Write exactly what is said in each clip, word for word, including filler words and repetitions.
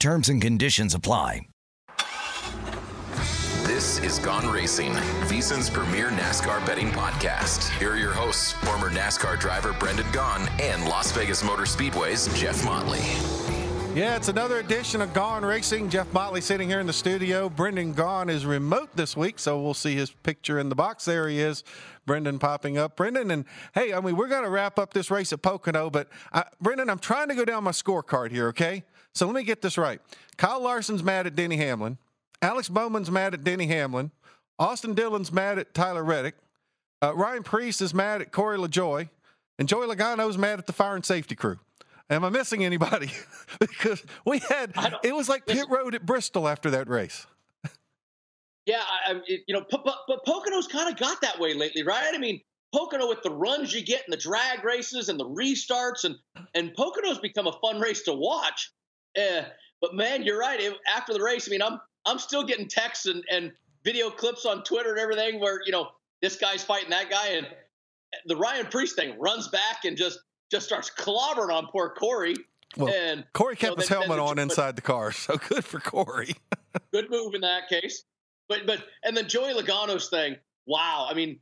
Terms and conditions apply. This is Gone Racing, VEASAN's premier NASCAR betting podcast. Here are your hosts, former NASCAR driver Brendan Gaughan and Las Vegas Motor Speedway's Jeff Motley. Yeah, it's another edition of Gone Racing. Jeff Motley sitting here in the studio. Brendan Gaughan is remote this week, so we'll see his picture in the box. There he is. Brendan popping up. Brendan, and hey, I mean, we're going to wrap up this race at Pocono, but I, Brendan, I'm trying to go down my scorecard here, okay? So let me get this right. Kyle Larson's mad at Denny Hamlin. Alex Bowman's mad at Denny Hamlin. Austin Dillon's mad at Tyler Reddick. Uh, Ryan Preece is mad at Corey LaJoy. And Joey Logano's mad at the fire and safety crew. Am I missing anybody? Because we had, it was like pit road at Bristol after that race. Yeah, I, you know, but, but Pocono's kind of got that way lately, right? I mean, Pocono with the runs you get in the drag races and the restarts, and, and Pocono's become a fun race to watch. Uh, but man, you're right. It, after the race, I mean, I'm I'm still getting texts and, and video clips on Twitter and everything where, you know, this guy's fighting that guy, and the Ryan Preece thing runs back and just just starts clobbering on poor Corey. Well, and Corey kept you know, his then, helmet then on inside the car, so good for Corey. Good move in that case. But but and then Joey Logano's thing. Wow, I mean,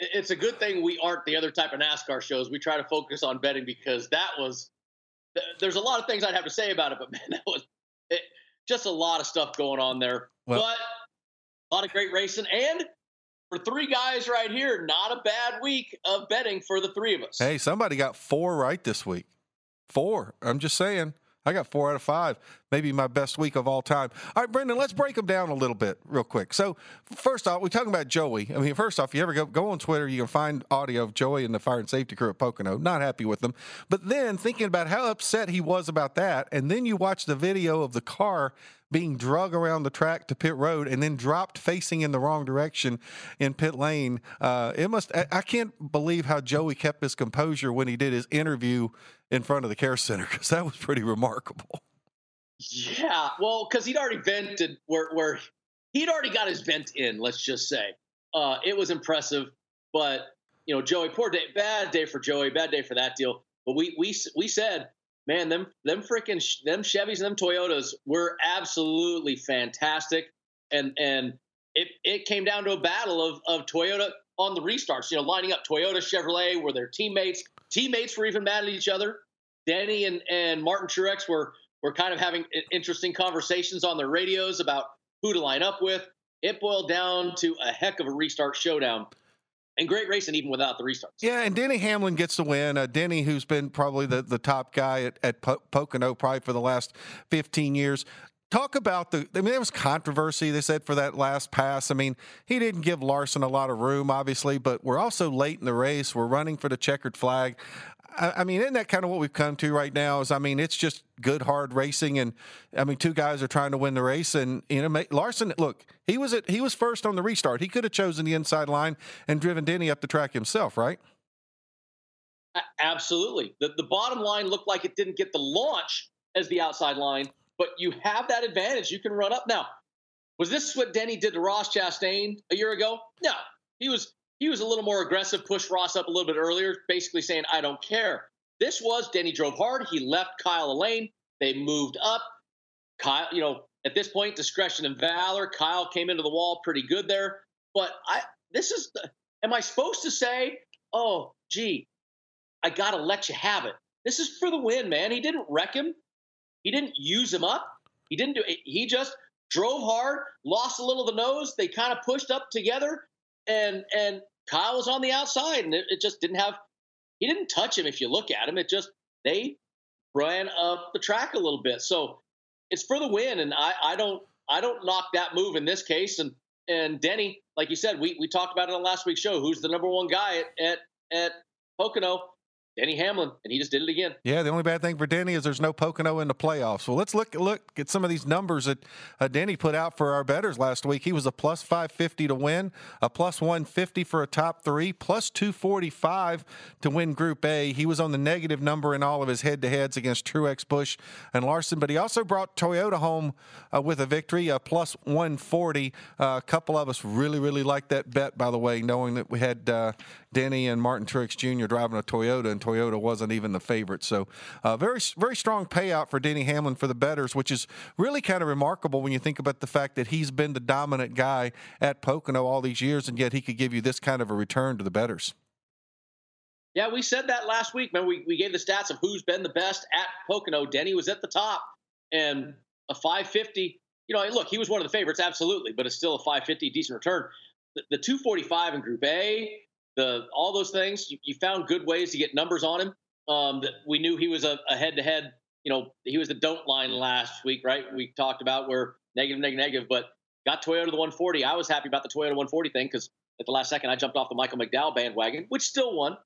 it's a good thing we aren't the other type of NASCAR shows. We try to focus on betting because that was. There's a lot of things I'd have to say about it, but man, that was it, just a lot of stuff going on there. Well, but a lot of great racing, and for three guys right here, not a bad week of betting for the three of us. Hey, somebody got four right this week. Four. I'm just saying. I got four out of five. Maybe my best week of all time. All right, Brendan, let's break them down a little bit real quick. So first off, we're talking about Joey. I mean, first off, if you ever go, go on Twitter, you can find audio of Joey and the fire and safety crew at Pocono. Not happy with them. But then thinking about how upset he was about that, and then you watch the video of the car being drug around the track to pit road and then dropped facing in the wrong direction in pit lane. Uh, it must, I, I can't believe how Joey kept his composure when he did his interview in front of the care center, because that was pretty remarkable. Yeah. Well, cause he'd already vented where, where he'd already got his vent in, let's just say. Uh, it was impressive, but you know, Joey, poor day, bad day for Joey, bad day for that deal. But we, we, we said, man, them them freaking sh- them Chevys and them Toyotas were absolutely fantastic, and and it, it came down to a battle of of Toyota on the restarts. You know, lining up Toyota, Chevrolet were their teammates. Teammates were even mad at each other. Denny and, and Martin Truex were were kind of having interesting conversations on their radios about who to line up with. It boiled down to a heck of a restart showdown. And great racing even without the restarts. Yeah, and Denny Hamlin gets the win. Uh, Denny, who's been probably the, the top guy at, at po- Pocono probably for the last fifteen years. Talk about the – I mean, there was controversy, they said, for that last pass. I mean, he didn't give Larson a lot of room, obviously, but we're also late in the race. We're running for the checkered flag. I, I mean, isn't that kind of what we've come to right now is, I mean, it's just good, hard racing, and, I mean, two guys are trying to win the race. And, you know, make, Larson, look – He was at, he was first on the restart. He could have chosen the inside line and driven Denny up the track himself, right? Absolutely. The, the bottom line looked like it didn't get the launch as the outside line, but you have that advantage. You can run up. Now, was this what Denny did to Ross Chastain a year ago? No. He was he was a little more aggressive, pushed Ross up a little bit earlier, basically saying, I don't care. This was Denny drove hard. He left Kyle a lane. They moved up. Kyle, you know, at this point, discretion and valor. Kyle came into the wall pretty good there. But I, this is, the, am I supposed to say, oh, gee, I got to let you have it? This is for the win, man. He didn't wreck him. He didn't use him up. He didn't do it. He just drove hard, lost a little of the nose. They kind of pushed up together, and and Kyle was on the outside, and it, it just didn't have – he didn't touch him if you look at him. It just – they ran up the track a little bit. So it's for the win, and I, I don't I don't knock that move in this case. And and Denny, like you said, we, we talked about it on last week's show. Who's the number one guy at, at, at Pocono? Denny Hamlin, and he just did it again. Yeah, the only bad thing for Denny is there's no Pocono in the playoffs. Well, let's look look at some of these numbers that uh, Denny put out for our bettors last week. He was a plus five fifty to win, a plus one fifty for a top three, plus two forty-five to win Group A. He was on the negative number in all of his head-to-heads against Truex, Busch, and Larson, but he also brought Toyota home uh, with a victory, a plus one forty. Uh, a couple of us really, really liked that bet, by the way, knowing that we had uh, Denny and Martin Truex Junior driving a Toyota, and Toyota wasn't even the favorite. So uh, very, very strong payout for Denny Hamlin for the bettors, which is really kind of remarkable when you think about the fact that he's been the dominant guy at Pocono all these years, and yet he could give you this kind of a return to the bettors. Yeah, we said that last week. Man, we, we gave the stats of who's been the best at Pocono. Denny was at the top, and a five fifty. You know, look, he was one of the favorites, absolutely, but it's still a five fifty, decent return. The, the two forty-five in Group A, The, all those things, you, you found good ways to get numbers on him. Um, that we knew he was a, a head-to-head, you know, he was the don't line last week, right? We talked about where negative, negative, negative, but got Toyota the one forty. I was happy about the Toyota one forty thing because at the last second I jumped off the Michael McDowell bandwagon, which still won,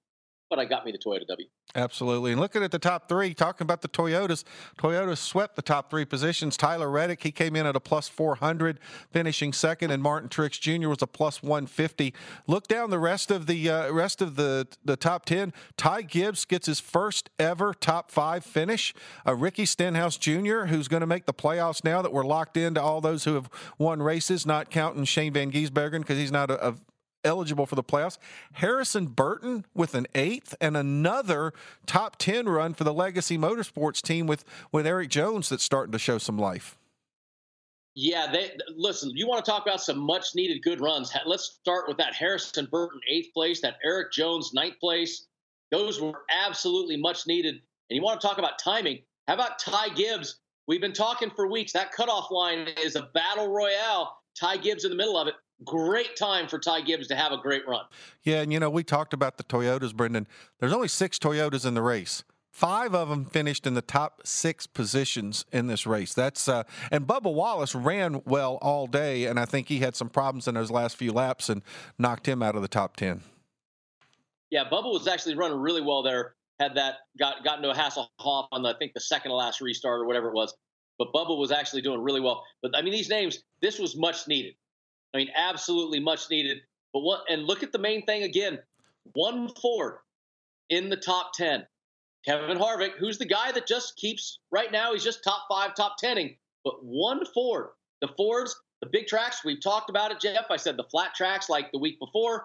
but I got me the Toyota W. Absolutely. And looking at the top three, talking about the Toyotas, Toyota swept the top three positions. Tyler Reddick, he came in at a plus four hundred, finishing second, and Martin Truex Junior was a plus one fifty. Look down the rest of the uh, rest of the, the top ten. Ty Gibbs gets his first ever top five finish. Uh, Ricky Stenhouse Junior, who's going to make the playoffs now that we're locked into all those who have won races, not counting Shane Van Gisbergen because he's not a, a eligible for the playoffs. Harrison Burton with an eighth, and another top ten run for the Legacy Motorsports team with with Eric Jones that's starting to show some life. Yeah, they listen, you want to talk about some much needed good runs. Let's start with that Harrison Burton eighth place, that Eric Jones ninth place. Those were absolutely much needed. And you want to talk about timing. How about Ty Gibbs? We've been talking for weeks. That cutoff line is a battle royale. Ty Gibbs in the middle of it. Great time for Ty Gibbs to have a great run. Yeah, and, you know, we talked about the Toyotas, Brendan. There's only six Toyotas in the race. Five of them finished in the top six positions in this race. That's uh, and Bubba Wallace ran well all day, and I think he had some problems in those last few laps and knocked him out of the top ten. Yeah, Bubba was actually running really well there. Had that got, got into a Hasselhoff on, the, I think, the second to last restart or whatever it was. But Bubba was actually doing really well. But, I mean, these names, this was much needed. I mean, absolutely much needed. But what? And look at the main thing again. One Ford in the top ten. Kevin Harvick, who's the guy that just keeps right now. He's just top five, top tenning. But one Ford. The Fords, the big tracks. We've talked about it, Jeff. I said the flat tracks like the week before.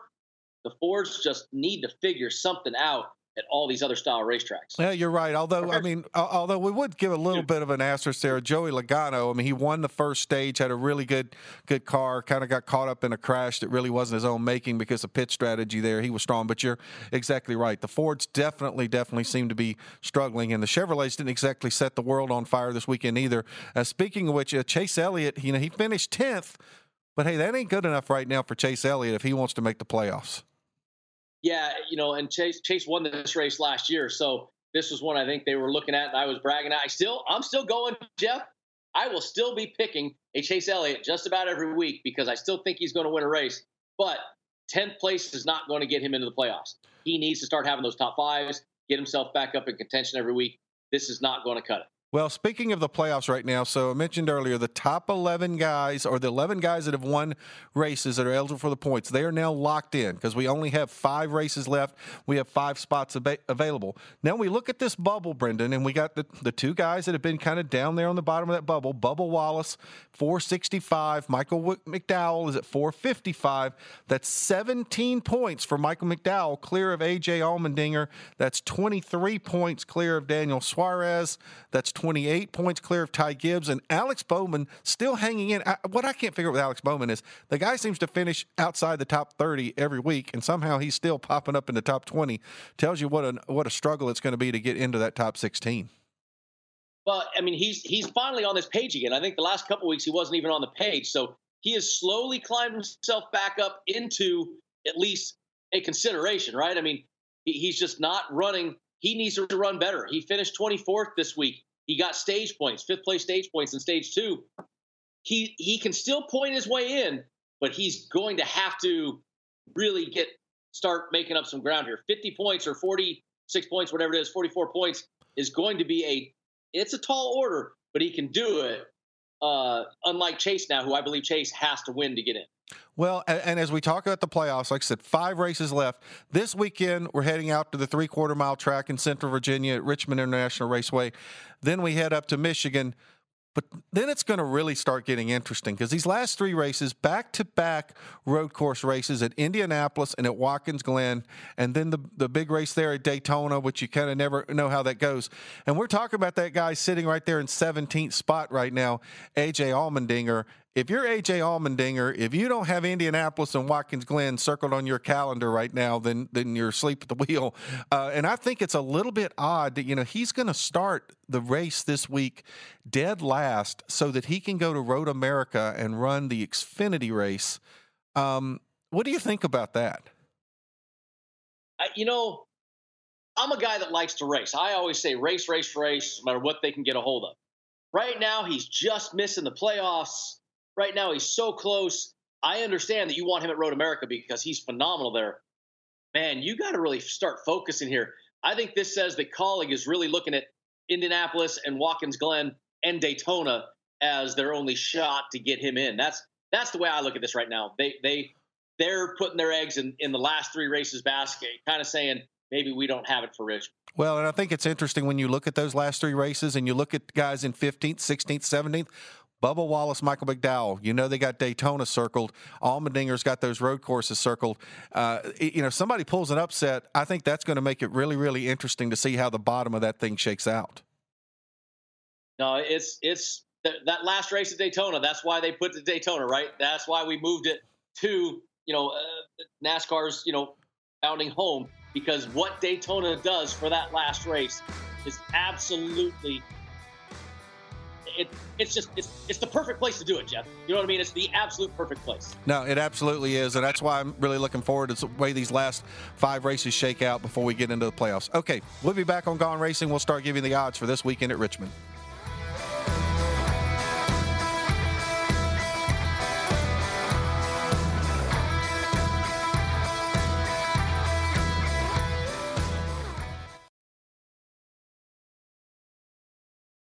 The Fords just need to figure something out at all these other style racetracks. Yeah, you're right. Although, I mean, although we would give a little bit of an asterisk there. Joey Logano, I mean, he won the first stage, had a really good good car, kind of got caught up in a crash that really wasn't his own making because of pit strategy there. He was strong, but you're exactly right. The Fords definitely, definitely seem to be struggling, and the Chevrolets didn't exactly set the world on fire this weekend either. Uh, speaking of which, uh, Chase Elliott, you know, he finished tenth, but, hey, that ain't good enough right now for Chase Elliott if he wants to make the playoffs. Yeah, you know, and Chase Chase won this race last year, so this was one I think they were looking at, and I was bragging. I still, I'm still going, Jeff. I will still be picking a Chase Elliott just about every week because I still think he's going to win a race. But tenth place is not going to get him into the playoffs. He needs to start having those top fives, get himself back up in contention every week. This is not going to cut it. Well, speaking of the playoffs right now, so I mentioned earlier the top eleven guys, or the eleven guys that have won races that are eligible for the points, they are now locked in because we only have five races left. We have five spots ab- available. Now we look at this bubble, Brendan, and we got the, the two guys that have been kind of down there on the bottom of that bubble. Bubba Wallace, four sixty-five. Michael McDowell is at four fifty-five. That's seventeen points for Michael McDowell, clear of A J. Allmendinger. That's twenty-three points clear of Daniel Suarez. That's twenty-eight points clear of Ty Gibbs, and Alex Bowman still hanging in. I, what I can't figure out with Alex Bowman is the guy seems to finish outside the top thirty every week, and somehow he's still popping up in the top twenty. Tells you what a, what a struggle it's going to be to get into that top sixteen. Well, I mean, he's he's finally on this page again. I think the last couple of weeks he wasn't even on the page. So he has slowly climbed himself back up into at least a consideration, right? I mean, he, he's just not running. He needs to run better. He finished twenty-fourth this week. He got stage points, fifth place stage points in stage two. He he can still point his way in, but he's going to have to really get start making up some ground here. fifty points or forty-six points, whatever it is, forty-four points is going to be a It's a tall order, but he can do it, uh, unlike Chase now, who I believe Chase has to win to get in. Well, and, and as we talk about the playoffs, like I said, five races left. This weekend, we're heading out to the three-quarter mile track in Central Virginia at Richmond International Raceway. Then we head up to Michigan. But then it's going to really start getting interesting because these last three races, back-to-back road course races at Indianapolis and at Watkins Glen, and then the, the big race there at Daytona, which you kind of never know how that goes. And we're talking about that guy sitting right there in seventeenth spot right now, A J. Allmendinger. If you're A J. Allmendinger, if you don't have Indianapolis and Watkins Glen circled on your calendar right now, then then you're asleep at the wheel. Uh, and I think it's a little bit odd that, you know, he's going to start the race this week dead last so that he can go to Road America and run the Xfinity race. Um, what do you think about that? I, you know, I'm a guy that likes to race. I always say race, race, race, no matter what they can get a hold of. Right now, he's just missing the playoffs. Right now, he's so close. I understand that you want him at Road America because he's phenomenal there. Man, you got to really start focusing here. I think this says that Colleague is really looking at Indianapolis and Watkins Glen and Daytona as their only shot to get him in. That's that's the way I look at this right now. They, they, they're putting their eggs in, in the last three races basket, kind of saying, maybe we don't have it for Richmond. Well, and I think it's interesting when you look at those last three races and you look at guys in fifteenth, sixteenth, seventeenth, Bubba Wallace, Michael McDowell, you know they got Daytona circled. Allmendinger's got those road courses circled. Uh, you know, if somebody pulls an upset, I think that's going to make it really, really interesting to see how the bottom of that thing shakes out. No, it's it's th- that last race at Daytona. That's why they put the Daytona, right? That's why we moved it to, you know, uh, NASCAR's, you know, pounding home, because what Daytona does for that last race is absolutely – It, it's just it's, it's the perfect place to do it, Jeff. You know what I mean? It's the absolute perfect place. No, it absolutely is, and that's why I'm really looking forward to the way these last five races shake out before we get into the playoffs. Okay, we'll be back on Gone Racing. We'll start giving the odds for this weekend at Richmond.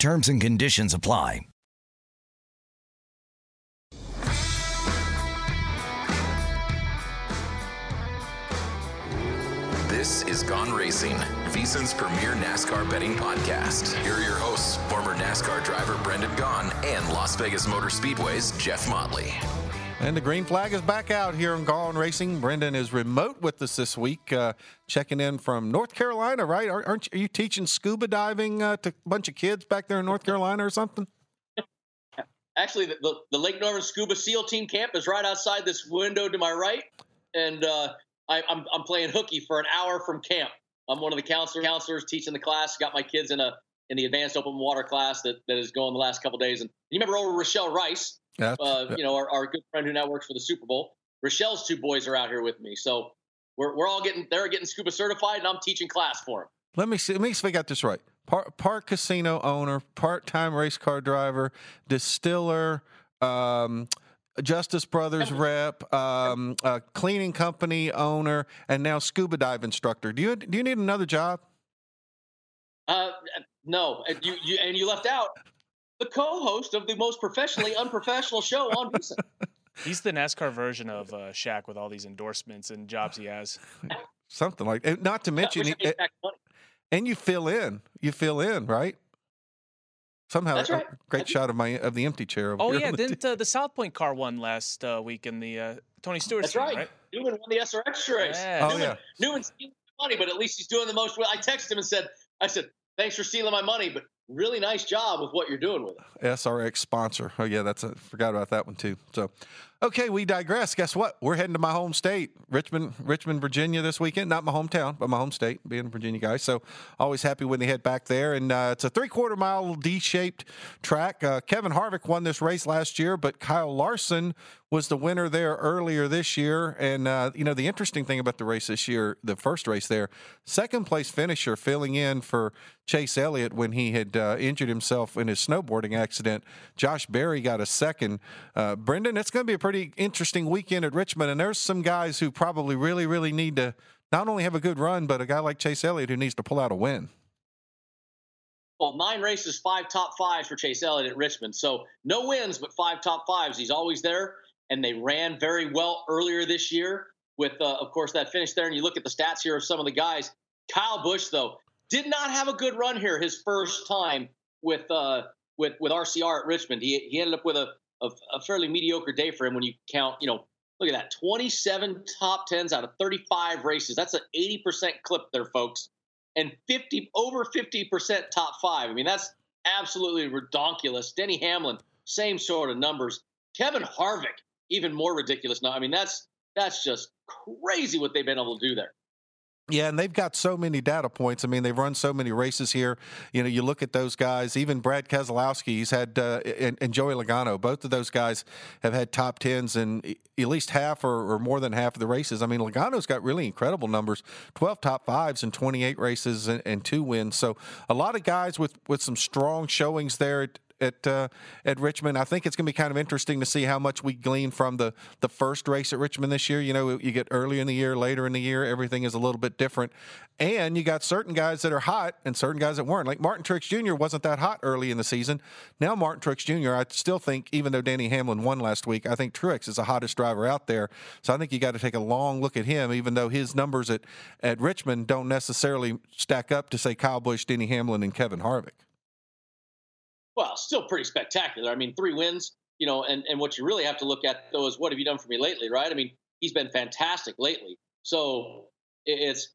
Terms and conditions apply. This is Gone Racing, VEASAN's premier NASCAR betting podcast. Here are your hosts, former NASCAR driver Brendan Gaughan and Las Vegas Motor Speedway's Jeff Motley. And the green flag is back out here on Gone Racing. Brendan is remote with us this week, uh, checking in from North Carolina, right? Aren't you, are you teaching scuba diving uh, to a bunch of kids back there in North Carolina or something? Actually, the, the, the Lake Norman Scuba SEAL Team camp is right outside this window to my right, and uh, I, I'm I'm playing hooky for an hour from camp. I'm one of the counselor counselors teaching the class. Got my kids in a in the advanced open water class that that is going the last couple of days. And you remember old Rochelle Rice? Uh, you know, our, our good friend who now works for the Super Bowl. Rochelle's two boys are out here with me. So we're we're all getting, they're getting scuba certified, and I'm teaching class for them. Let me see, let me figure out this right. part, part casino owner, part-time race car driver, distiller, um, Justice Brothers rep, um, a cleaning company owner, and now scuba dive instructor. Do you do you need another job? Uh, no. You, you and you left out the co-host of the most professionally unprofessional show on Visa. He's the NASCAR version of uh, Shaq with all these endorsements and jobs he has. Something like that. Not to mention, yeah, he, and you fill in. You fill in, right? Somehow, that's right. Great Have shot you? of my of the empty chair. Over oh here yeah, didn't the, uh, the South Point car won last uh, week in the uh, Tony Stewart? That's team, right. right. Newman won the S R X race. Yeah. Oh, Newman, yeah. Newman's stealing my money, but at least he's doing the most. Well, I texted him and said, "I said thanks for stealing my money, but really nice job with what you're doing with it." S R X sponsor. Oh yeah, that's a, forgot about that one too. So, okay, we digress. Guess what? We're heading to my home state, Richmond, Richmond, Virginia this weekend. Not my hometown, but my home state, being a Virginia guy. So always happy when they head back there. And uh, it's a three-quarter mile D-shaped track. Uh, Kevin Harvick won this race last year, but Kyle Larson was the winner there earlier this year. And, uh, you know, the interesting thing about the race this year, the first race there, second-place finisher filling in for Chase Elliott when he had uh, injured himself in his snowboarding accident. Josh Berry got a second. Uh, Brendan, it's going to be a pretty interesting weekend at Richmond, and there's some guys who probably really, really need to not only have a good run, but a guy like Chase Elliott who needs to pull out a win. Well, nine races, five top fives for Chase Elliott at Richmond. So no wins, but five top fives. He's always there, and they ran very well earlier this year with, uh, of course, that finish there. And you look at the stats here of some of the guys. Kyle Busch, though, did not have a good run here his first time with uh, with with R C R at Richmond. He, he ended up with a Of a fairly mediocre day for him when you count, you know, look at that, twenty-seven top tens out of thirty-five races. That's an eighty percent clip there, folks, and fifty over fifty percent top five. I mean, that's absolutely redonkulous. Denny Hamlin, same sort of numbers. Kevin Harvick, even more ridiculous. Now, I mean, that's that's just crazy what they've been able to do there. Yeah, and they've got so many data points. I mean, they've run so many races here. You know, you look at those guys, even Brad Keselowski, he's had, uh, and, and Joey Logano, both of those guys have had top tens in at least half or, or more than half of the races. I mean, Logano's got really incredible numbers, twelve top fives in twenty-eight races and, and two wins. So a lot of guys with, with some strong showings there at, at, uh, at Richmond. I think it's going to be kind of interesting to see how much we glean from the, the first race at Richmond this year. You know, you get early in the year, later in the year, everything is a little bit different. And you got certain guys that are hot and certain guys that weren't. Like Martin Truex Junior wasn't that hot early in the season. Now Martin Truex Junior, I still think, even though Denny Hamlin won last week, I think Truex is the hottest driver out there. So I think you got to take a long look at him, even though his numbers at, at Richmond don't necessarily stack up to, say, Kyle Busch, Denny Hamlin, and Kevin Harvick. Well, still pretty spectacular. I mean, three wins, you know, and, and what you really have to look at, though, is what have you done for me lately, right? I mean, he's been fantastic lately. So it's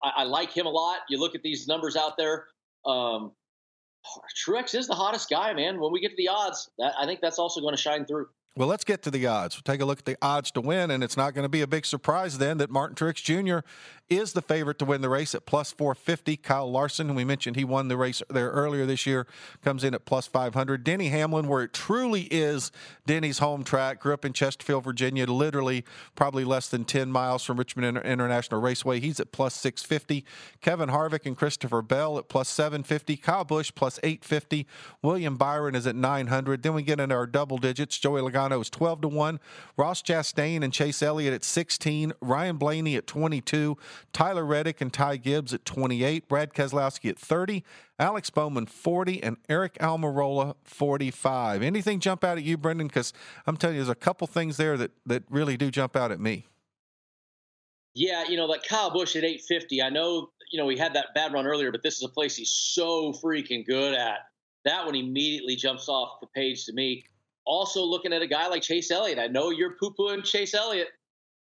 I, I like him a lot. You look at these numbers out there. Um, Truex is the hottest guy, man. When we get to the odds, that, I think that's also going to shine through. Well, let's get to the odds. We'll take a look at the odds to win, and it's not going to be a big surprise then that Martin Truex Junior is the favorite to win the race at plus four fifty. Kyle Larson, we mentioned he won the race there earlier this year, comes in at plus five hundred. Denny Hamlin, where it truly is Denny's home track, grew up in Chesterfield, Virginia, literally probably less than ten miles from Richmond Inter- International Raceway. He's at plus six fifty. Kevin Harvick and Christopher Bell at plus seven fifty. Kyle Busch plus eight fifty. William Byron is at nine hundred. Then we get into our double digits. Joey Logano is twelve to one. Ross Chastain and Chase Elliott at sixteen. Ryan Blaney at twenty-two. Tyler Reddick and Ty Gibbs at twenty-eight. Brad Keselowski at thirty. Alex Bowman forty, and Eric Almirola forty-five. Anything jump out at you, Brendan? Because I'm telling you, there's a couple things there that that really do jump out at me. Yeah, you know, like Kyle Busch at eight fifty. I know, you know, he had that bad run earlier, but this is a place he's so freaking good at. That one immediately jumps off the page to me. Also looking at a guy like Chase Elliott. I know you're poo-pooing Chase Elliott,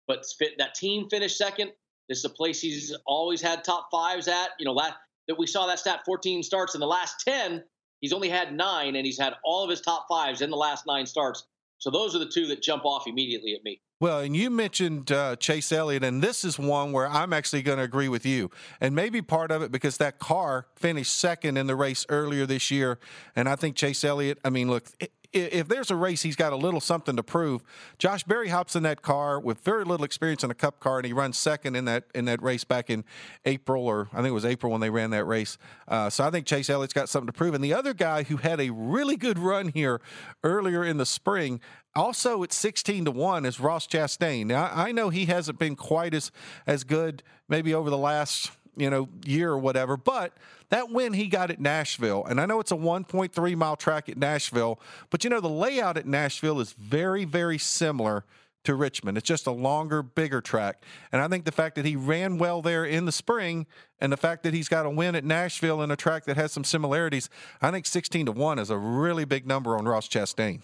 but fit, that team finished second. This is a place he's always had top fives at. You know, last, that we saw that stat, fourteen starts in the last ten. He's only had nine, and he's had all of his top fives in the last nine starts. So those are the two that jump off immediately at me. Well, and you mentioned uh, Chase Elliott, and this is one where I'm actually going to agree with you. And maybe part of it because that car finished second in the race earlier this year, and I think Chase Elliott, I mean, look – if there's a race he's got a little something to prove, Josh Berry hops in that car with very little experience in a Cup car, and he runs second in that in that race back in April, or I think it was April when they ran that race. Uh, so I think Chase Elliott's got something to prove. And the other guy who had a really good run here earlier in the spring, also at sixteen to one, is Ross Chastain. Now, I know he hasn't been quite as as good maybe over the last you know, year or whatever, but that win he got at Nashville, and I know it's a one point three mile track at Nashville, but you know, the layout at Nashville is very, very similar to Richmond. It's just a longer, bigger track. And I think the fact that he ran well there in the spring and the fact that he's got a win at Nashville in a track that has some similarities, I think sixteen to one is a really big number on Ross Chastain.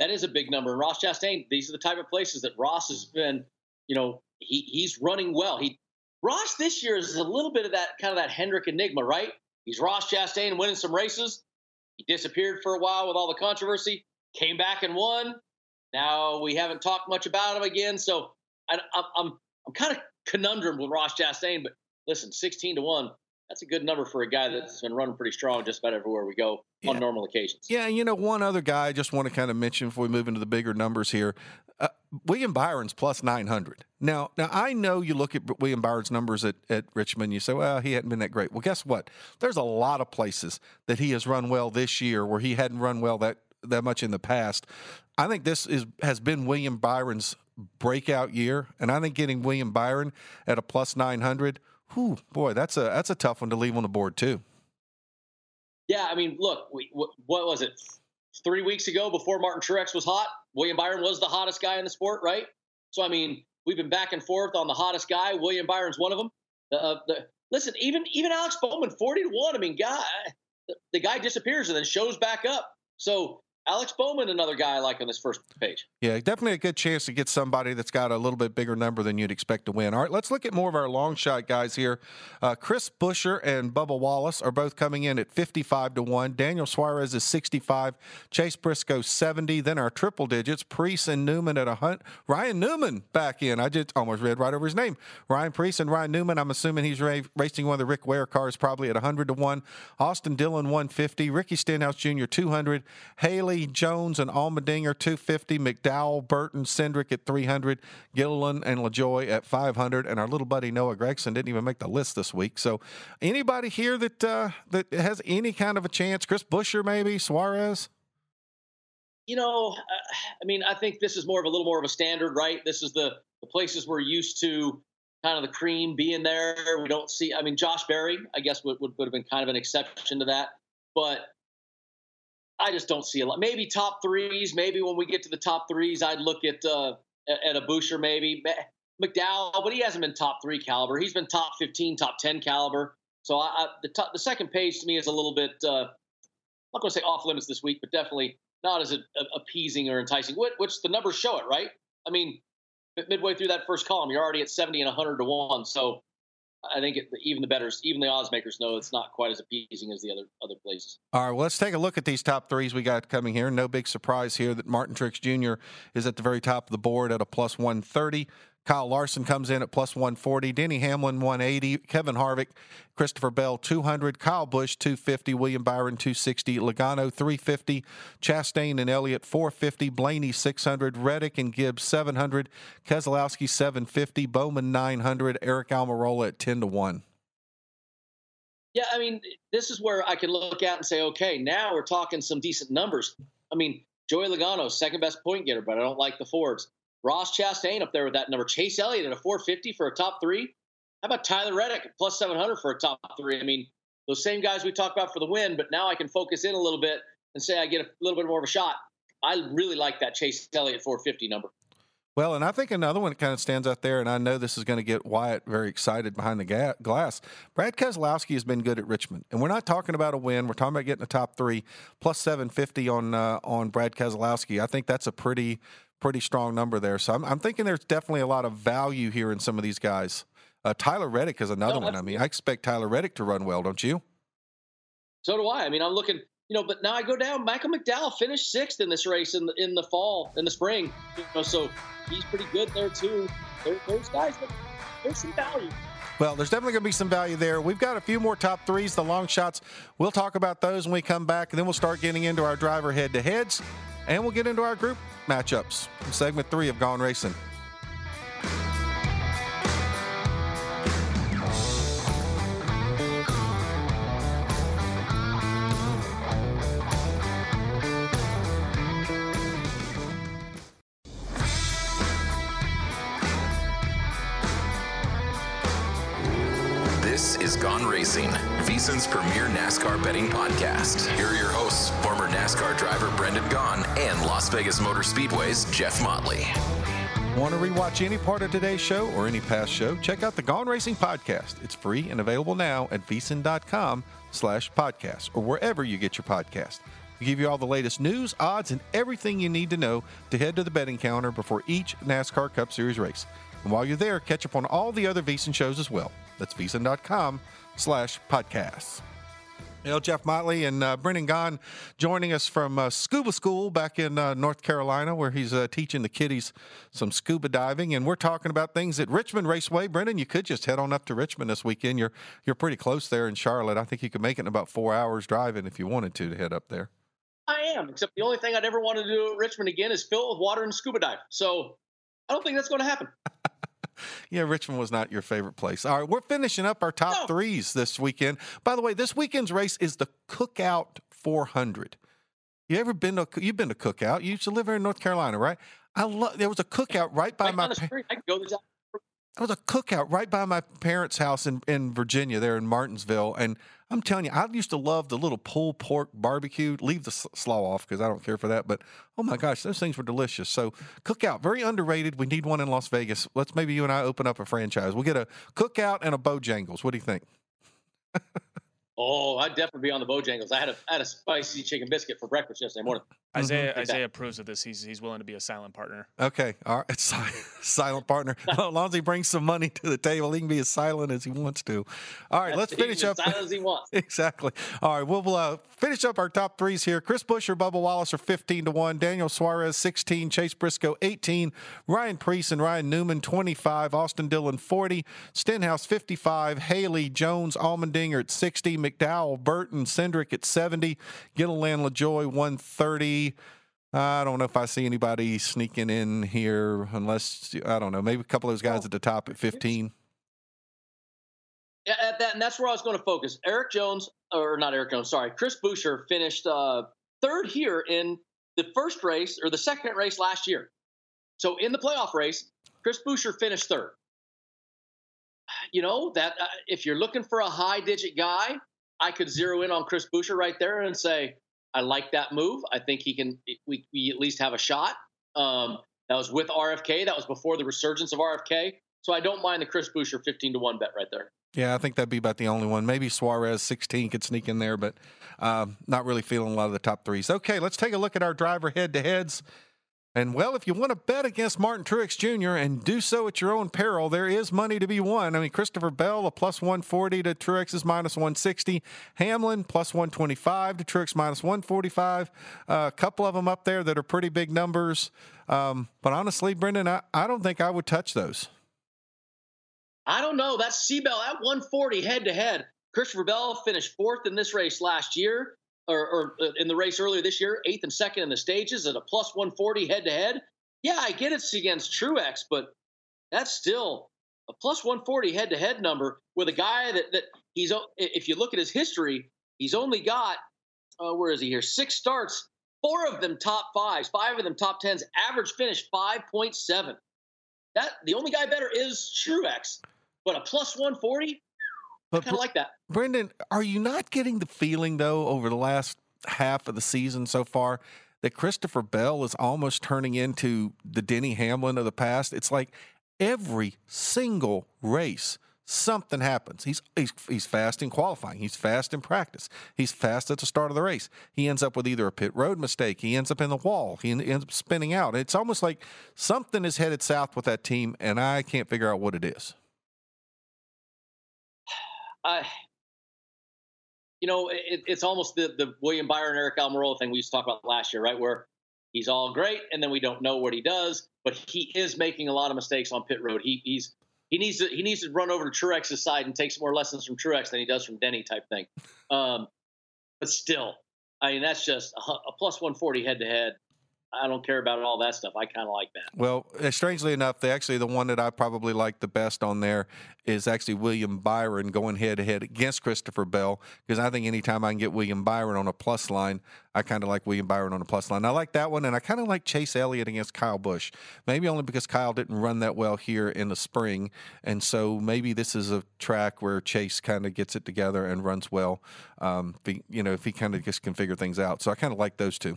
That is a big number. Ross Chastain, these are the type of places that Ross has been, you know, he, he's running well. He, Ross this year is a little bit of that kind of that Hendrick enigma, right? He's Ross Chastain winning some races. He disappeared for a while with all the controversy, came back and won. Now we haven't talked much about him again. So I, I'm, I'm, I'm kind of conundrum with Ross Chastain, but listen, sixteen to one. That's a good number for a guy that's been running pretty strong just about everywhere we go yeah. on normal occasions. Yeah, you know, one other guy I just want to kind of mention before we move into the bigger numbers here, uh, William Byron's plus nine hundred. Now, now I know you look at William Byron's numbers at, at Richmond, you say, well, he hadn't been that great. Well, guess what? There's a lot of places that he has run well this year where he hadn't run well that, that much in the past. I think this is has been William Byron's breakout year, and I think getting William Byron at a plus nine hundred – Ooh, boy, that's a that's a tough one to leave on the board, too. Yeah, I mean, look, we, what, what was it? Three weeks ago, before Martin Truex was hot, William Byron was the hottest guy in the sport, right? So, I mean, we've been back and forth on the hottest guy. William Byron's one of them. The, uh, the, listen, even even Alex Bowman, forty to one, I mean, guy, the, the guy disappears and then shows back up. So Alex Bowman, another guy I like on this first page. Yeah, definitely a good chance to get somebody that's got a little bit bigger number than you'd expect to win. All right, let's look at more of our long shot guys here. Uh, Chris Buescher and Bubba Wallace are both coming in at fifty-five to one. Daniel Suarez is sixty-five. Chase Briscoe, seventy. Then our triple digits, Preece and Newman at one hundred. Ryan Newman back in. I just almost read right over his name. Ryan Preece and Ryan Newman, I'm assuming he's ra- racing one of the Rick Ware cars, probably at one hundred to one. Austin Dillon, one hundred fifty. Ricky Stenhouse Junior, two hundred. Haley, Jones and Allmendinger two hundred fifty, McDowell, Burton, Cindric at three hundred, Gilliland and LaJoy at five hundred, and our little buddy Noah Gregson didn't even make the list this week. So anybody here that uh, that has any kind of a chance? Chris Buescher maybe, Suarez? You know, I mean, I think this is more of a little more of a standard, right? This is the, the places we're used to, kind of the cream being there. We don't see, I mean, Josh Berry, I guess, would, would, would have been kind of an exception to that, but I just don't see a lot. Maybe top threes. Maybe when we get to the top threes, I'd look at uh, at a Buescher, maybe McDowell, but he hasn't been top three caliber. He's been top fifteen, top ten caliber. So I, I, the top, the second page to me is a little bit, uh, I'm not going to say off limits this week, but definitely not as a, a, appeasing or enticing, which, which the numbers show it, right? I mean, midway through that first column, you're already at seventy and one hundred to one. So I think it, even the betters, even the odds makers know it's not quite as appeasing as the other other places. All right, well, let's take a look at these top threes we got coming here. No big surprise here that Martin Truex Junior is at the very top of the board at a plus one thirty. Kyle Larson comes in at plus one forty. Denny Hamlin, one eighty. Kevin Harvick, Christopher Bell, two hundred. Kyle Busch, two fifty. William Byron, two sixty. Logano, three fifty. Chastain and Elliott, four fifty. Blaney, six hundred. Reddick and Gibbs, seven hundred. Keselowski, seven fifty. Bowman, nine hundred. Eric Almirola at ten to one. Yeah, I mean, this is where I can look at and say, okay, now we're talking some decent numbers. I mean, Joey Logano, second best point getter, but I don't like the Fords. Ross Chastain up there with that number. Chase Elliott at a four fifty for a top three. How about Tyler Reddick at plus seven hundred for a top three? I mean, those same guys we talked about for the win, but now I can focus in a little bit and say I get a little bit more of a shot. I really like that Chase Elliott four fifty number. Well, and I think another one that kind of stands out there, and I know this is going to get Wyatt very excited behind the ga- glass. Brad Keselowski has been good at Richmond, and we're not talking about a win. We're talking about getting a top three, plus seven fifty on uh, on Brad Keselowski. I think that's a pretty – pretty strong number there. So I'm, I'm thinking there's definitely a lot of value here in some of these guys. Uh, Tyler Reddick is another no, one. I mean, I expect Tyler Reddick to run well, don't you? So do I. I mean, I'm looking, you know, but now I go down. Michael McDowell finished sixth in this race in the, in the fall, in the spring. You know, so he's pretty good there too. There, there's guys that, there's some value. Well, there's definitely going to be some value there. We've got a few more top threes, the long shots. We'll talk about those when we come back, and then we'll start getting into our driver head-to-heads, and we'll get into our group matchups in segment three of Gone Racin'. This is Gone Racing, VEASAN's premier NASCAR betting podcast. Here are your hosts, former NASCAR driver Brendan Gaughan and Las Vegas Motor Speedway's Jeff Motley. Want to rewatch any part of today's show or any past show? Check out the Gone Racing podcast. It's free and available now at VEASAN.com slash podcast or wherever you get your podcast. We give you all the latest news, odds, and everything you need to know to head to the betting counter before each NASCAR Cup Series race. And while you're there, catch up on all the other VEASAN shows as well. That's VEASAN.com slash podcasts. You know, Jeff Motley and uh, Brendan Gaughan joining us from uh, scuba school back in uh, North Carolina, where he's uh, teaching the kiddies some scuba diving. And we're talking about things at Richmond Raceway. Brendan, you could just head on up to Richmond this weekend. You're you're pretty close there in Charlotte. I think you could make it in about four hours driving if you wanted to to head up there. I am, except the only thing I'd ever want to do at Richmond again is fill with water and scuba dive. So I don't think that's going to happen. Yeah, Richmond was not your favorite place. All right, we're finishing up our top no. threes this weekend. By the way, this weekend's race is the Cookout four hundred. You ever been to? You've been to Cookout. You used to live here in North Carolina, right? I love. There was a Cookout right by right my. I could go this There was a Cookout right by my parents' house in in Virginia, there in Martinsville, and I'm telling you, I used to love the little pulled pork barbecue. Leave the slaw off because I don't care for that. But, oh, my gosh, those things were delicious. So Cookout, very underrated. We need one in Las Vegas. Let's maybe you and I open up a franchise. We'll get a Cookout and a Bojangles. What do you think? Oh, I'd definitely be on the Bojangles. I had a, I had a spicy chicken biscuit for breakfast yesterday morning. Isaiah mm-hmm. Isaiah approves of this. He's he's willing to be a silent partner. Okay, all right, silent partner. As long as he brings some money to the table, he can be as silent as he wants to. All right, That's let's finish up. As silent as he wants. Exactly. All right, we'll uh, finish up our top threes here. Chris Busch or Bubba Wallace are fifteen to one. Daniel Suarez sixteen. Chase Briscoe eighteen. Ryan Preece and Ryan Newman twenty-five. Austin Dillon forty. Stenhouse fifty-five. Haley, Jones, Allmendinger at sixty. McDowell, Burton, Cindric at seventy. Gilliland, LaJoy one thirty. I don't know if I see anybody sneaking in here, unless, I don't know, maybe a couple of those guys at the top at fifteen. Yeah, at that, and that's where I was going to focus. Eric Jones, or not Eric Jones, sorry, Chris Buescher finished uh, third here in the first race, or the second race last year. So in the playoff race, Chris Buescher finished third. You know, that uh, if you're looking for a high-digit guy, I could zero in on Chris Buescher right there and say, I like that move. I think he can. We, we at least have a shot. Um, that was with R F K. That was before the resurgence of R F K. So I don't mind the Chris Buescher fifteen to one bet right there. Yeah, I think that'd be about the only one. Maybe Suarez sixteen could sneak in there, but um, not really feeling a lot of the top threes. Okay, let's take a look at our driver head-to-heads. And, well, if you want to bet against Martin Truex Junior and do so at your own peril, there is money to be won. I mean, Christopher Bell, a plus one forty to Truex's minus one sixty. Hamlin, plus one twenty-five to Truex minus one forty-five. Uh, a couple of them up there that are pretty big numbers. Um, but, honestly, Brendan, I, I don't think I would touch those. I don't know. That's C-Bell at one forty head-to-head. Christopher Bell finished fourth in this race last year. Or, or in the race earlier this year, eighth and second in the stages at a plus one forty head-to-head. Yeah, I get it's against Truex, but that's still a plus one forty head-to-head number with a guy that, that he's, if you look at his history, he's only got, uh, where is he here, six starts, four of them top fives, five of them top tens, average finish five point seven. That the only guy better is Truex, but a plus one forty? But I kind of like that. Brendan, are you not getting the feeling, though, over the last half of the season so far, that Christopher Bell is almost turning into the Denny Hamlin of the past? It's like every single race, something happens. He's he's, he's fast in qualifying. He's fast in practice. He's fast at the start of the race. He ends up with either a pit road mistake. He ends up in the wall. He ends up spinning out. It's almost like something is headed south with that team, and I can't figure out what it is. Uh, you know, it, it's almost the, the William Byron, Eric Almirola thing we used to talk about last year, right? Where he's all great, and then we don't know what he does, but he is making a lot of mistakes on pit road. He, he's he needs to he needs to run over to Truex's side and take some more lessons from Truex than he does from Denny type thing. Um, but still, I mean, that's just a, a plus one forty head to head. I don't care about all that stuff. I kind of like that. Well, strangely enough, they actually the one that I probably like the best on there is actually William Byron going head-to-head against Christopher Bell, because I think anytime I can get William Byron on a plus line, I kind of like William Byron on a plus line. I like that one, and I kind of like Chase Elliott against Kyle Busch, maybe only because Kyle didn't run that well here in the spring, and so maybe this is a track where Chase kind of gets it together and runs well, um, if he, you know, if he kind of just can figure things out. So I kind of like those two.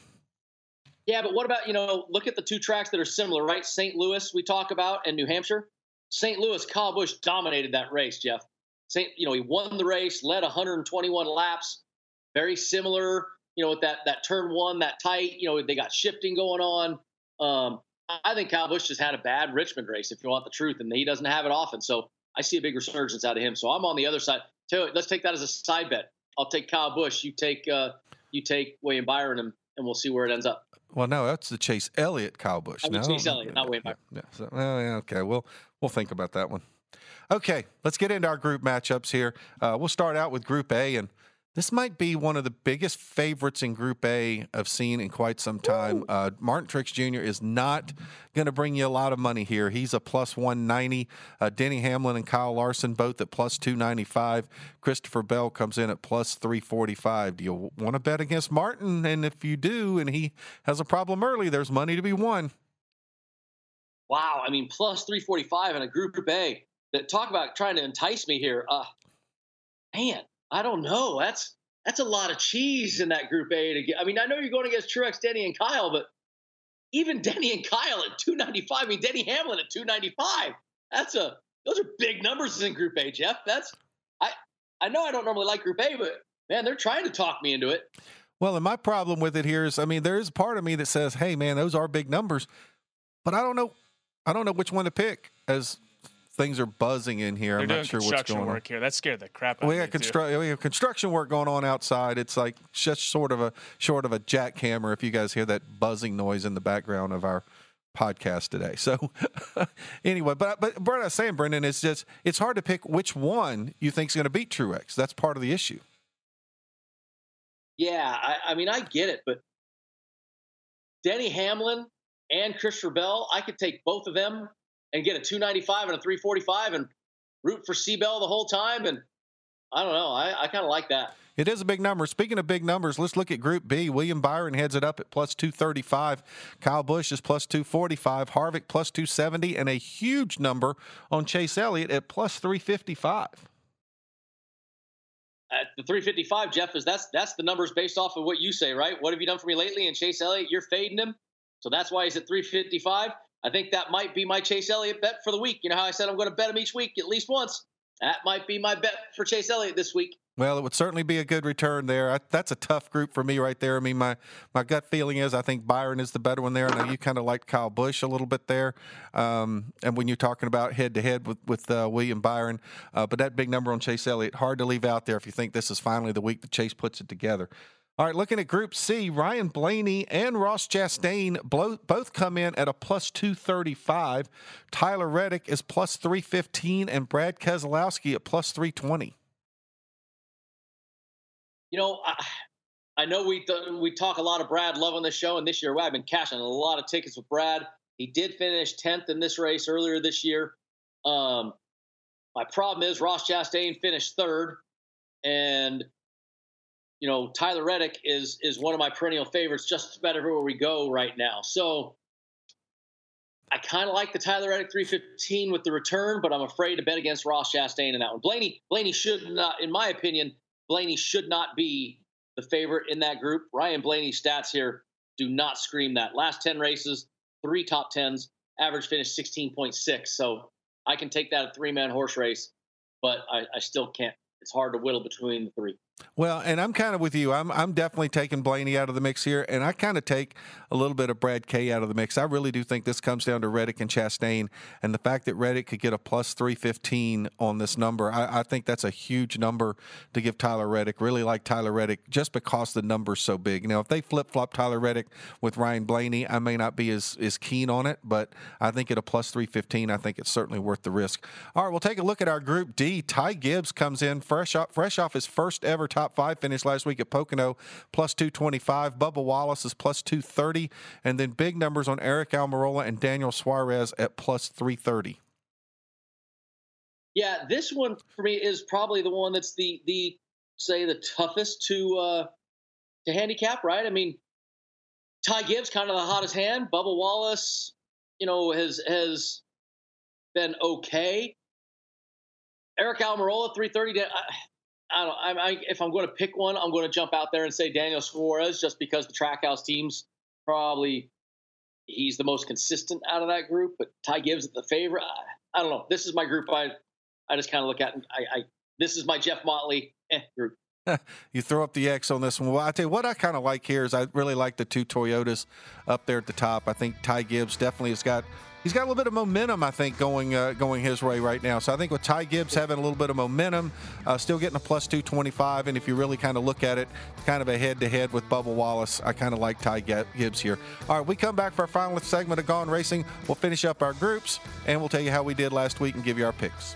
Yeah, but what about, you know, look at the two tracks that are similar, right? Saint Louis, we talk about, and New Hampshire. Saint Louis, Kyle Busch dominated that race, Jeff. Saint, you know, he won the race, led one hundred twenty-one laps. Very similar, you know, with that that turn one, that tight, you know, they got shifting going on. Um, I think Kyle Busch just had a bad Richmond race, if you want the truth, and he doesn't have it often. So I see a big resurgence out of him. So I'm on the other side. Tell you, let's take that as a side bet. I'll take Kyle Busch. You take uh, you take William Byron, and, and we'll see where it ends up. Well, no, that's the Chase Elliott Kyle Busch. I mean, no, Chase Elliott, not Wayne Byron. Yeah, yeah. So, well, yeah, okay, we'll, we'll think about that one. Okay, let's get into our group matchups here. Uh, we'll start out with Group A, and this might be one of the biggest favorites in Group A I've seen in quite some time. Uh, Martin Truex Junior is not going to bring you a lot of money here. He's a plus one ninety. Uh, Denny Hamlin and Kyle Larson both at plus two ninety-five. Christopher Bell comes in at plus three forty-five. Do you want to bet against Martin? And if you do, and he has a problem early, there's money to be won. Wow. I mean, plus three forty-five in a Group A. That, talk about trying to entice me here. Uh, man. I don't know. That's that's a lot of cheese in that Group A to get. I mean, I know you're going against Truex, Denny, and Kyle, but even Denny and Kyle at two ninety-five. I mean, Denny Hamlin at two ninety-five. That's a those are big numbers in Group A, Jeff. That's I I know I don't normally like Group A, but man, they're trying to talk me into it. Well, and my problem with it here is, I mean, there is part of me that says, hey, man, those are big numbers, but I don't know, I don't know which one to pick as. Things are buzzing in here. They're I'm doing not sure what's going work on here. That scared the crap out of me. We have constru- construction work going on outside. It's like just sort of a short of a jackhammer. If you guys hear that buzzing noise in the background of our podcast today. So anyway, but but what I was saying, Brendan, is just it's hard to pick which one you think is going to beat Truex. That's part of the issue. Yeah, I, I mean I get it, but Denny Hamlin and Christopher Bell, I could take both of them and get a two ninety-five and a three forty-five and root for C-Bell the whole time. And I don't know. I, I kind of like that. It is a big number. Speaking of big numbers, let's look at Group B. William Byron heads it up at plus two thirty-five. Kyle Busch is plus two forty-five. Harvick plus two seventy. And a huge number on Chase Elliott at plus three fifty-five. At the three fifty-five, Jeff, is that's that's the numbers based off of what you say, right? What have you done for me lately? And Chase Elliott, you're fading him. So that's why he's at three fifty-five. I think that might be my Chase Elliott bet for the week. You know how I said I'm going to bet him each week at least once? That might be my bet for Chase Elliott this week. Well, it would certainly be a good return there. I, that's a tough group for me right there. I mean, my, my gut feeling is I think Byron is the better one there. I know you kind of liked Kyle Busch a little bit there. Um, and when you're talking about head-to-head with, with uh, William Byron, uh, but that big number on Chase Elliott, hard to leave out there if you think this is finally the week that Chase puts it together. All right, looking at Group C, Ryan Blaney and Ross Chastain blow, both come in at a plus two thirty-five. Tyler Reddick is plus three fifteen, and Brad Keselowski at plus three twenty. You know, I, I know we th- we talk a lot of Brad Love on this show, and this year I've been cashing a lot of tickets with Brad. He did finish tenth in this race earlier this year. Um, my problem is Ross Chastain finished third, and you know, Tyler Reddick is is one of my perennial favorites just about everywhere we go right now. So I kind of like the Tyler Reddick three fifteen with the return, but I'm afraid to bet against Ross Chastain in that one. Blaney, Blaney should not, in my opinion, Blaney should not be the favorite in that group. Ryan Blaney's stats here do not scream that. Last ten races, three top tens, average finish sixteen point six. So I can take that a three-man horse race, but I, I still can't. It's hard to whittle between the three. Well, and I'm kind of with you. I'm I'm definitely taking Blaney out of the mix here, and I kind of take a little bit of Brad Kay out of the mix. I really do think this comes down to Reddick and Chastain, and the fact that Reddick could get a plus three fifteen on this number, I, I think that's a huge number to give Tyler Reddick. Really like Tyler Reddick just because the number's so big. Now, if they flip-flop Tyler Reddick with Ryan Blaney, I may not be as, as keen on it, but I think at a plus three fifteen, I think it's certainly worth the risk. All right, we'll take a look at our Group D. Ty Gibbs comes in fresh off, fresh off his first ever top five finish last week at Pocono, plus two twenty-five. Bubba Wallace is plus two thirty. And then big numbers on Eric Almirola and Daniel Suarez at plus three thirty. Yeah, this one for me is probably the one that's the, the say, the toughest to uh, to handicap, right? I mean, Ty Gibbs, kind of the hottest hand. Bubba Wallace, you know, has, has been okay. Eric Almirola, three thirty. I, I don't. I, I, if I'm going to pick one, I'm going to jump out there and say Daniel Suarez, just because the Trackhouse teams probably he's the most consistent out of that group. But Ty Gibbs is the favorite. I, I don't know. This is my group. I I just kind of look at. And I, I this is my Jeff Motley eh, group. You throw up the X on this one. Well, I tell you what I kind of like here is I really like the two Toyotas up there at the top. I think Ty Gibbs definitely has got. He's got a little bit of momentum, I think, going uh, going his way right now. So I think with Ty Gibbs having a little bit of momentum, uh, still getting a plus two twenty-five, and if you really kind of look at it, kind of a head-to-head with Bubba Wallace, I kind of like Ty Gibbs here. All right, we come back for our final segment of Gone Racing. We'll finish up our groups, and we'll tell you how we did last week and give you our picks.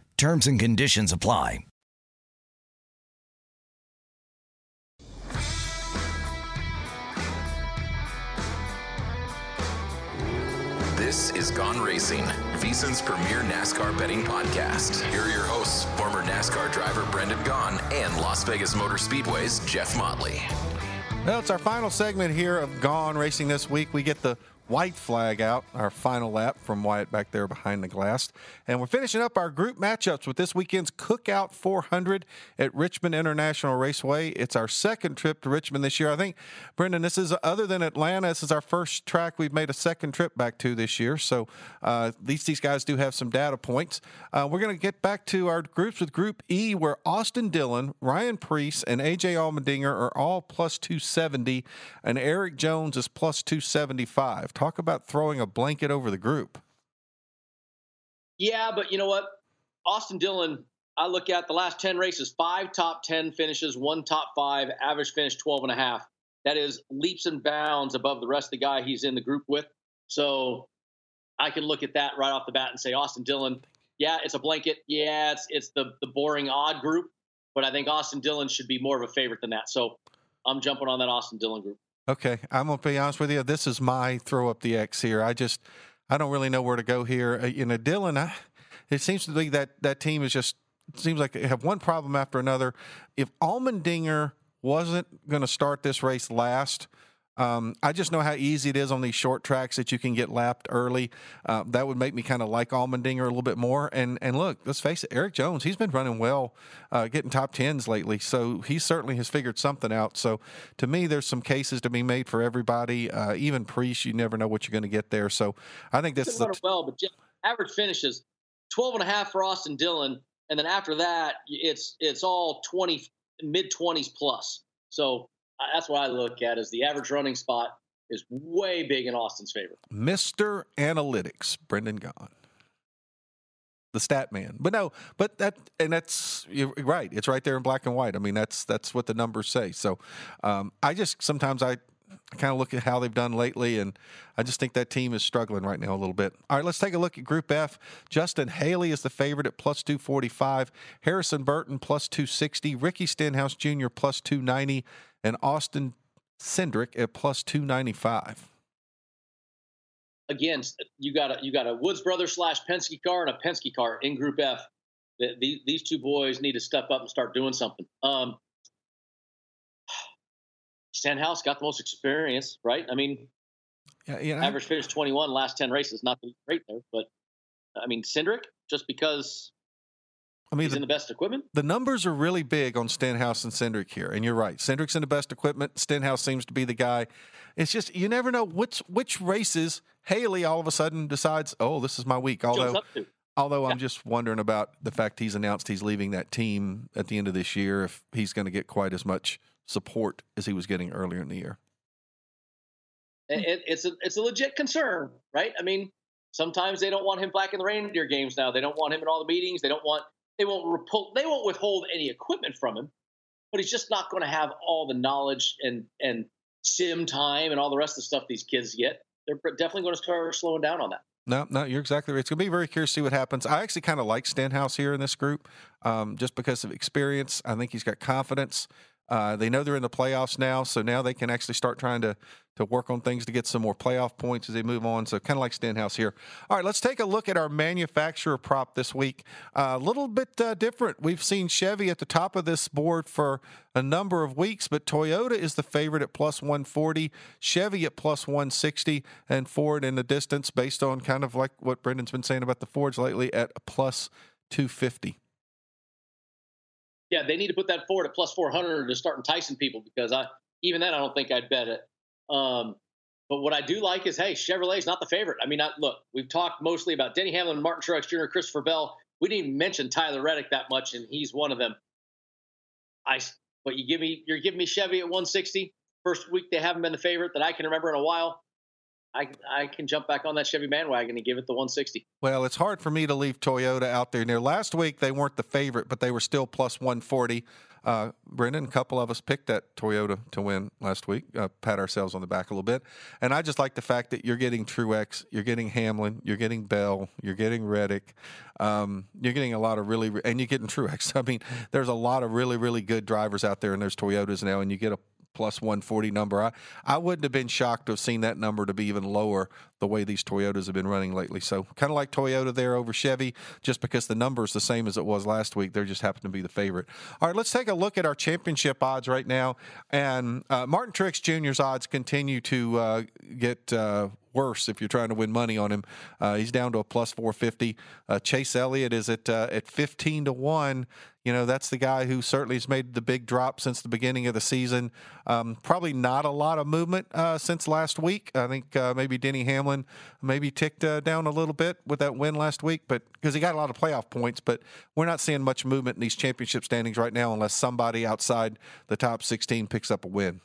Terms and conditions apply. This is Gone Racing, VEASAN's premier NASCAR betting podcast. Here are your hosts, former NASCAR driver Brendan Gaughan and Las Vegas Motor Speedway's Jeff Motley. Well, it's our final segment here of Gone Racing this week. We get the white flag out, our final lap from Wyatt back there behind the glass. And we're finishing up our group matchups with this weekend's Cookout four hundred at Richmond International Raceway. It's our second trip to Richmond this year. I think, Brendan, this is, other than Atlanta, this is our first track we've made a second trip back to this year. So uh, at least these guys do have some data points. Uh, we're going to get back to our groups with Group E, where Austin Dillon, Ryan Preece, and A J. Allmendinger are all plus two seventy, and Eric Jones is plus two seventy-five. Talk about throwing a blanket over the group. Yeah, but you know what? Austin Dillon, I look at the last ten races, five top ten finishes, one top five, average finish twelve and a half. That is leaps and bounds above the rest of the guy he's in the group with. So I can look at that right off the bat and say, Austin Dillon, yeah, it's a blanket. Yeah, it's it's the, the boring odd group, but I think Austin Dillon should be more of a favorite than that. So I'm jumping on that Austin Dillon group. Okay, I'm going to be honest with you. This is my throw up the X here. I just, I don't really know where to go here. Uh, you know, Dillon, I, it seems to be that that team is just, it seems like they have one problem after another. If Allmendinger wasn't going to start this race last, um, I just know how easy it is on these short tracks that you can get lapped early. Uh, that would make me kind of like Allmendinger a little bit more. And and look, let's face it, Eric Jones, he's been running well, uh, getting top tens lately. So he certainly has figured something out. So to me, there's some cases to be made for everybody. Uh, even Preece, you never know what you're going to get there. So I think this is a t- well, but Jeff, average finishes twelve and a half for Austin Dillon, and then after that, it's it's all twenty mid twenties plus. So that's what I look at, is the average running spot is way big in Austin's favor. Mister Analytics, Brendan Gaughan, the stat man. But no, but that, and that's, you're right. It's right there in black and white. I mean, that's, that's what the numbers say. So um, I just, sometimes I, I kind of look at how they've done lately, and I just think that team is struggling right now a little bit. All right, let's take a look at Group F. Justin Haley is the favorite at plus two forty-five. Harrison Burton, plus two sixty. Ricky Stenhouse Junior, plus two ninety. And Austin Cindric at plus two ninety-five. Again, you got a, you got a Woods Brothers slash Penske car and a Penske car in Group F. The, the, these two boys need to step up and start doing something. Um, Stenhouse got the most experience, right? I mean, yeah, you know, average finish twenty-one, last ten races. Not great there, but I mean, Cindric, just because I mean, he's the, in the best equipment. The numbers are really big on Stenhouse and Cindric here, and you're right. Cindric's in the best equipment. Stenhouse seems to be the guy. It's just you never know which which races Haley all of a sudden decides, oh, this is my week. Although, although yeah. I'm just wondering about the fact he's announced he's leaving that team at the end of this year, if he's going to get quite as much support as he was getting earlier in the year. It, it's a it's a legit concern, right? I mean, sometimes they don't want him back in the reindeer games now. They don't want him in all the meetings. They don't want they won't repul- they won't withhold any equipment from him, but he's just not going to have all the knowledge and and sim time and all the rest of the stuff these kids get. They're definitely going to start slowing down on that. No, no, you're exactly right. It's going to be very curious to see what happens. I actually kind of like Stenhouse here in this group, um, just because of experience. I think he's got confidence. Uh, they know they're in the playoffs now, so now they can actually start trying to to work on things to get some more playoff points as they move on. So kind of like Stenhouse here. All right, let's take a look at our manufacturer prop this week. A uh, little bit uh, different. We've seen Chevy at the top of this board for a number of weeks, but Toyota is the favorite at plus one forty, Chevy at plus one sixty, and Ford in the distance based on kind of like what Brendan's been saying about the Fords lately at plus two fifty. Yeah, they need to put that forward at plus four hundred to start enticing people, because I even that I don't think I'd bet it. Um, but what I do like is, hey, Chevrolet's not the favorite. I mean, I, look, we've talked mostly about Denny Hamlin, Martin Truex Junior, Christopher Bell. We didn't even mention Tyler Reddick that much, and he's one of them. I but you give me you're giving me Chevy at one sixty. First week they haven't been the favorite that I can remember in a while. I, I can jump back on that Chevy bandwagon and give it the one sixty. Well, it's hard for me to leave Toyota out there. Now, last week they weren't the favorite, but they were still plus one forty. Uh, Brendan, a couple of us picked that Toyota to win last week. Uh, pat ourselves on the back a little bit. And I just like the fact that you're getting Truex, you're getting Hamlin, you're getting Bell, you're getting Reddick. Um, you're getting a lot of really – and you're getting Truex. I mean, there's a lot of really, really good drivers out there, and there's Toyotas now, and you get a – plus one forty number. I, I wouldn't have been shocked to have seen that number to be even lower the way these Toyotas have been running lately. So kind of like Toyota there over Chevy, just because the number is the same as it was last week. They just happen to be the favorite. All right, let's take a look at our championship odds right now. And uh, Martin Truex Junior's odds continue to uh, get uh, worse if you're trying to win money on him. Uh, he's down to a plus four fifty. Uh, Chase Elliott is at uh, at fifteen to one. You know, that's the guy who certainly has made the big drop since the beginning of the season. Um, probably not a lot of movement uh, since last week. I think uh, maybe Denny Hamlin maybe ticked uh, down a little bit with that win last week, but because he got a lot of playoff points. But we're not seeing much movement in these championship standings right now unless somebody outside the top sixteen picks up a win.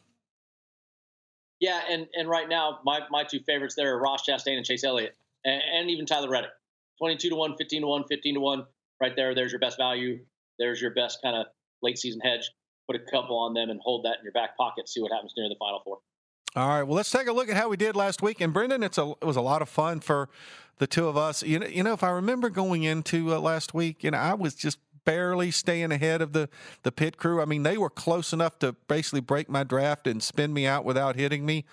Yeah, and and right now my my two favorites there are Ross Chastain and Chase Elliott, and, and even Tyler Reddick, twenty-two to one, fifteen to one, fifteen to one. Right there, there's your best value. There's your best kind of late season hedge. Put a couple on them and hold that in your back pocket. See what happens near the Final Four. All right. Well, let's take a look at how we did last week. And Brendan, it's a it was a lot of fun for the two of us. You know, you know, if I remember going into uh, last week, you know, I was just barely staying ahead of the the pit crew. I mean, they were close enough to basically break my draft and spin me out without hitting me.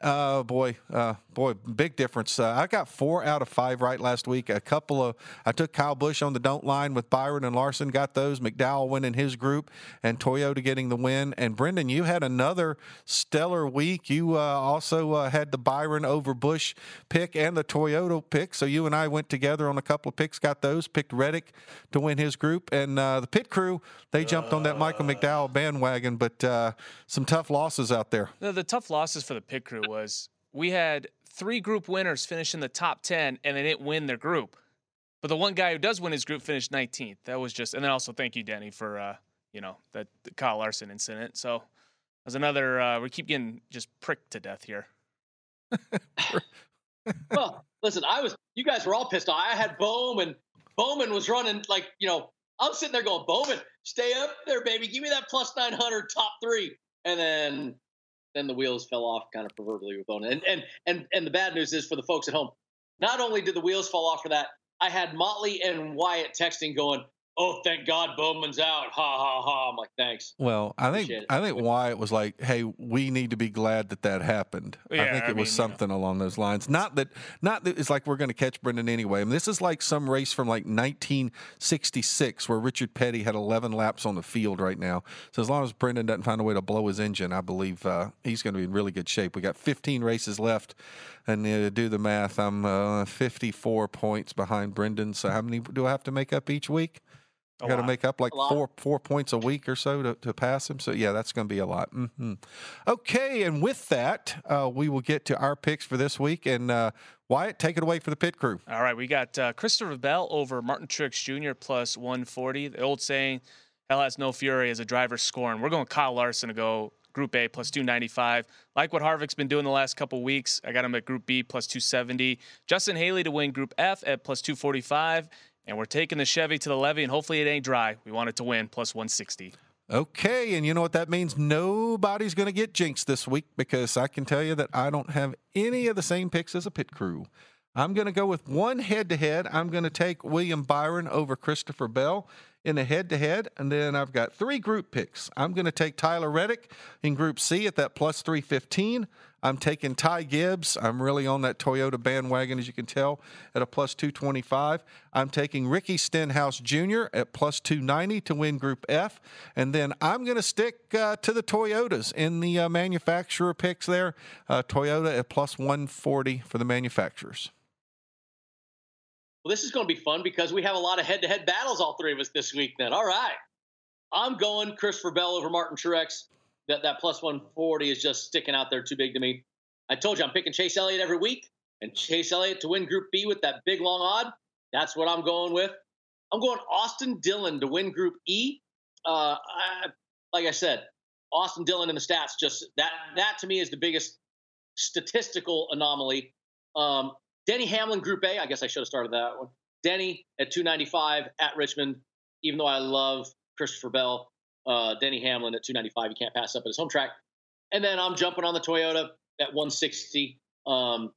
Uh, boy, uh, boy, big difference. Uh, I got four out of five right last week. A couple of, I took Kyle Busch on the don't line with Byron and Larson, got those. McDowell winning his group and Toyota getting the win. And Brendan, you had another stellar week. You uh, also uh, had the Byron over Busch pick and the Toyota pick. So you and I went together on a couple of picks, got those, picked Reddick to win his group. And uh, the pit crew, they jumped uh, on that Michael McDowell bandwagon, but uh, some tough losses out there. The, the tough losses for the pit crew was we had three group winners finish in the top ten, and they didn't win their group. But the one guy who does win his group finished nineteenth. That was just, and then also thank you, Denny, for, uh, you know, that the Kyle Larson incident. So was another, uh, we keep getting just pricked to death here. Well, listen, I was, you guys were all pissed off. I had Bowman. Bowman was running like, you know, I'm sitting there going, Bowman, stay up there, baby. Give me that plus nine hundred top three. And then, then the wheels fell off kind of proverbially with Bowman. And, and, and, and the bad news is for the folks at home, not only did the wheels fall off for that, I had Motley and Wyatt texting going, "Oh, thank God Bowman's out. Ha, ha, ha." I'm like, thanks. Well, I think, I think Wyatt was like, "Hey, we need to be glad that that happened." Yeah, I think it I was mean, something you know. along those lines. Not that, not that it's like we're going to catch Brendan anyway. I mean, this is like some race from like nineteen sixty-six where Richard Petty had eleven laps on the field right now. So as long as Brendan doesn't find a way to blow his engine, I believe uh, he's going to be in really good shape. We got fifteen races left. And uh, do the math. I'm uh, fifty-four points behind Brendan. So how many do I have to make up each week? I got to make up like four four points a week or so to, to pass him. So, yeah, that's going to be a lot. Mm-hmm. Okay, and with that, uh, we will get to our picks for this week. And, uh, Wyatt, take it away for the pit crew. All right, we got uh, Christopher Bell over Martin Truex Junior plus one forty. The old saying, hell has no fury as a driver scorn. We're going Kyle Larson to go Group A plus two ninety-five. Like what Harvick's been doing the last couple weeks, I got him at Group B plus two seventy. Justin Haley to win Group F at plus two forty-five. And we're taking the Chevy to the levee, and hopefully it ain't dry. We want it to win plus one sixty. Okay, and you know what that means? Nobody's going to get jinxed this week because I can tell you that I don't have any of the same picks as a pit crew. I'm going to go with one head-to-head. I'm going to take William Byron over Christopher Bell in a head-to-head, and then I've got three group picks. I'm going to take Tyler Reddick in Group C at that plus three fifteen. I'm taking Ty Gibbs. I'm really on that Toyota bandwagon, as you can tell, at a plus two twenty-five. I'm taking Ricky Stenhouse Junior at plus two ninety to win Group F. And then I'm going to stick uh, to the Toyotas in the uh, manufacturer picks there. Uh, Toyota at plus one forty for the manufacturers. Well, this is going to be fun because we have a lot of head-to-head battles, all three of us this week then. All right. I'm going Christopher Bell over Martin Truex. That, that plus one forty is just sticking out there too big to me. I told you I'm picking Chase Elliott every week, and Chase Elliott to win Group B with that big long odd. That's what I'm going with. I'm going Austin Dillon to win Group E. Uh, I, like I said, Austin Dillon in the stats, just that, that to me is the biggest statistical anomaly. Um, Denny Hamlin, Group A. I guess I should have started that one. Denny at two ninety-five at Richmond. Even though I love Christopher Bell, uh, Denny Hamlin at two ninety-five. You can't pass up at his home track. And then I'm jumping on the Toyota at one sixty. Um,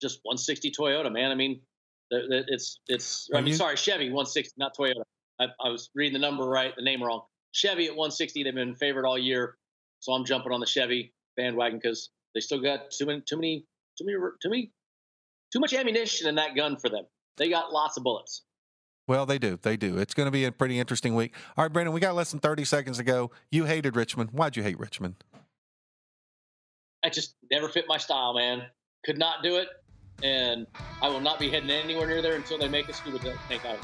just one sixty Toyota, man. I mean, it's it's. I mean, sorry, Chevy one sixty, not Toyota. I, I was reading the number right, the name wrong. Chevy at one sixty. They've been favored all year, so I'm jumping on the Chevy bandwagon because they still got too many, too many, too many, too many. Too much ammunition in that gun for them. They got lots of bullets. Well, they do. They do. It's going to be a pretty interesting week. All right, Brendan, we got less than thirty seconds to go. You hated Richmond. Why'd you hate Richmond? I just never fit my style, man. Could not do it. And I will not be heading anywhere near there until they make a scuba tank out.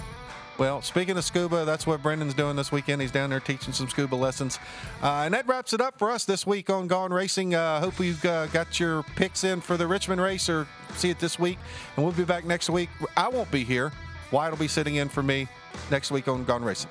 Well, speaking of scuba, that's what Brendan's doing this weekend. He's down there teaching some scuba lessons. Uh, and that wraps it up for us this week on Gone Racing. I uh, hope you've uh, got your picks in for the Richmond race or see it this week. And we'll be back next week. I won't be here. Wyatt will be sitting in for me next week on Gone Racing.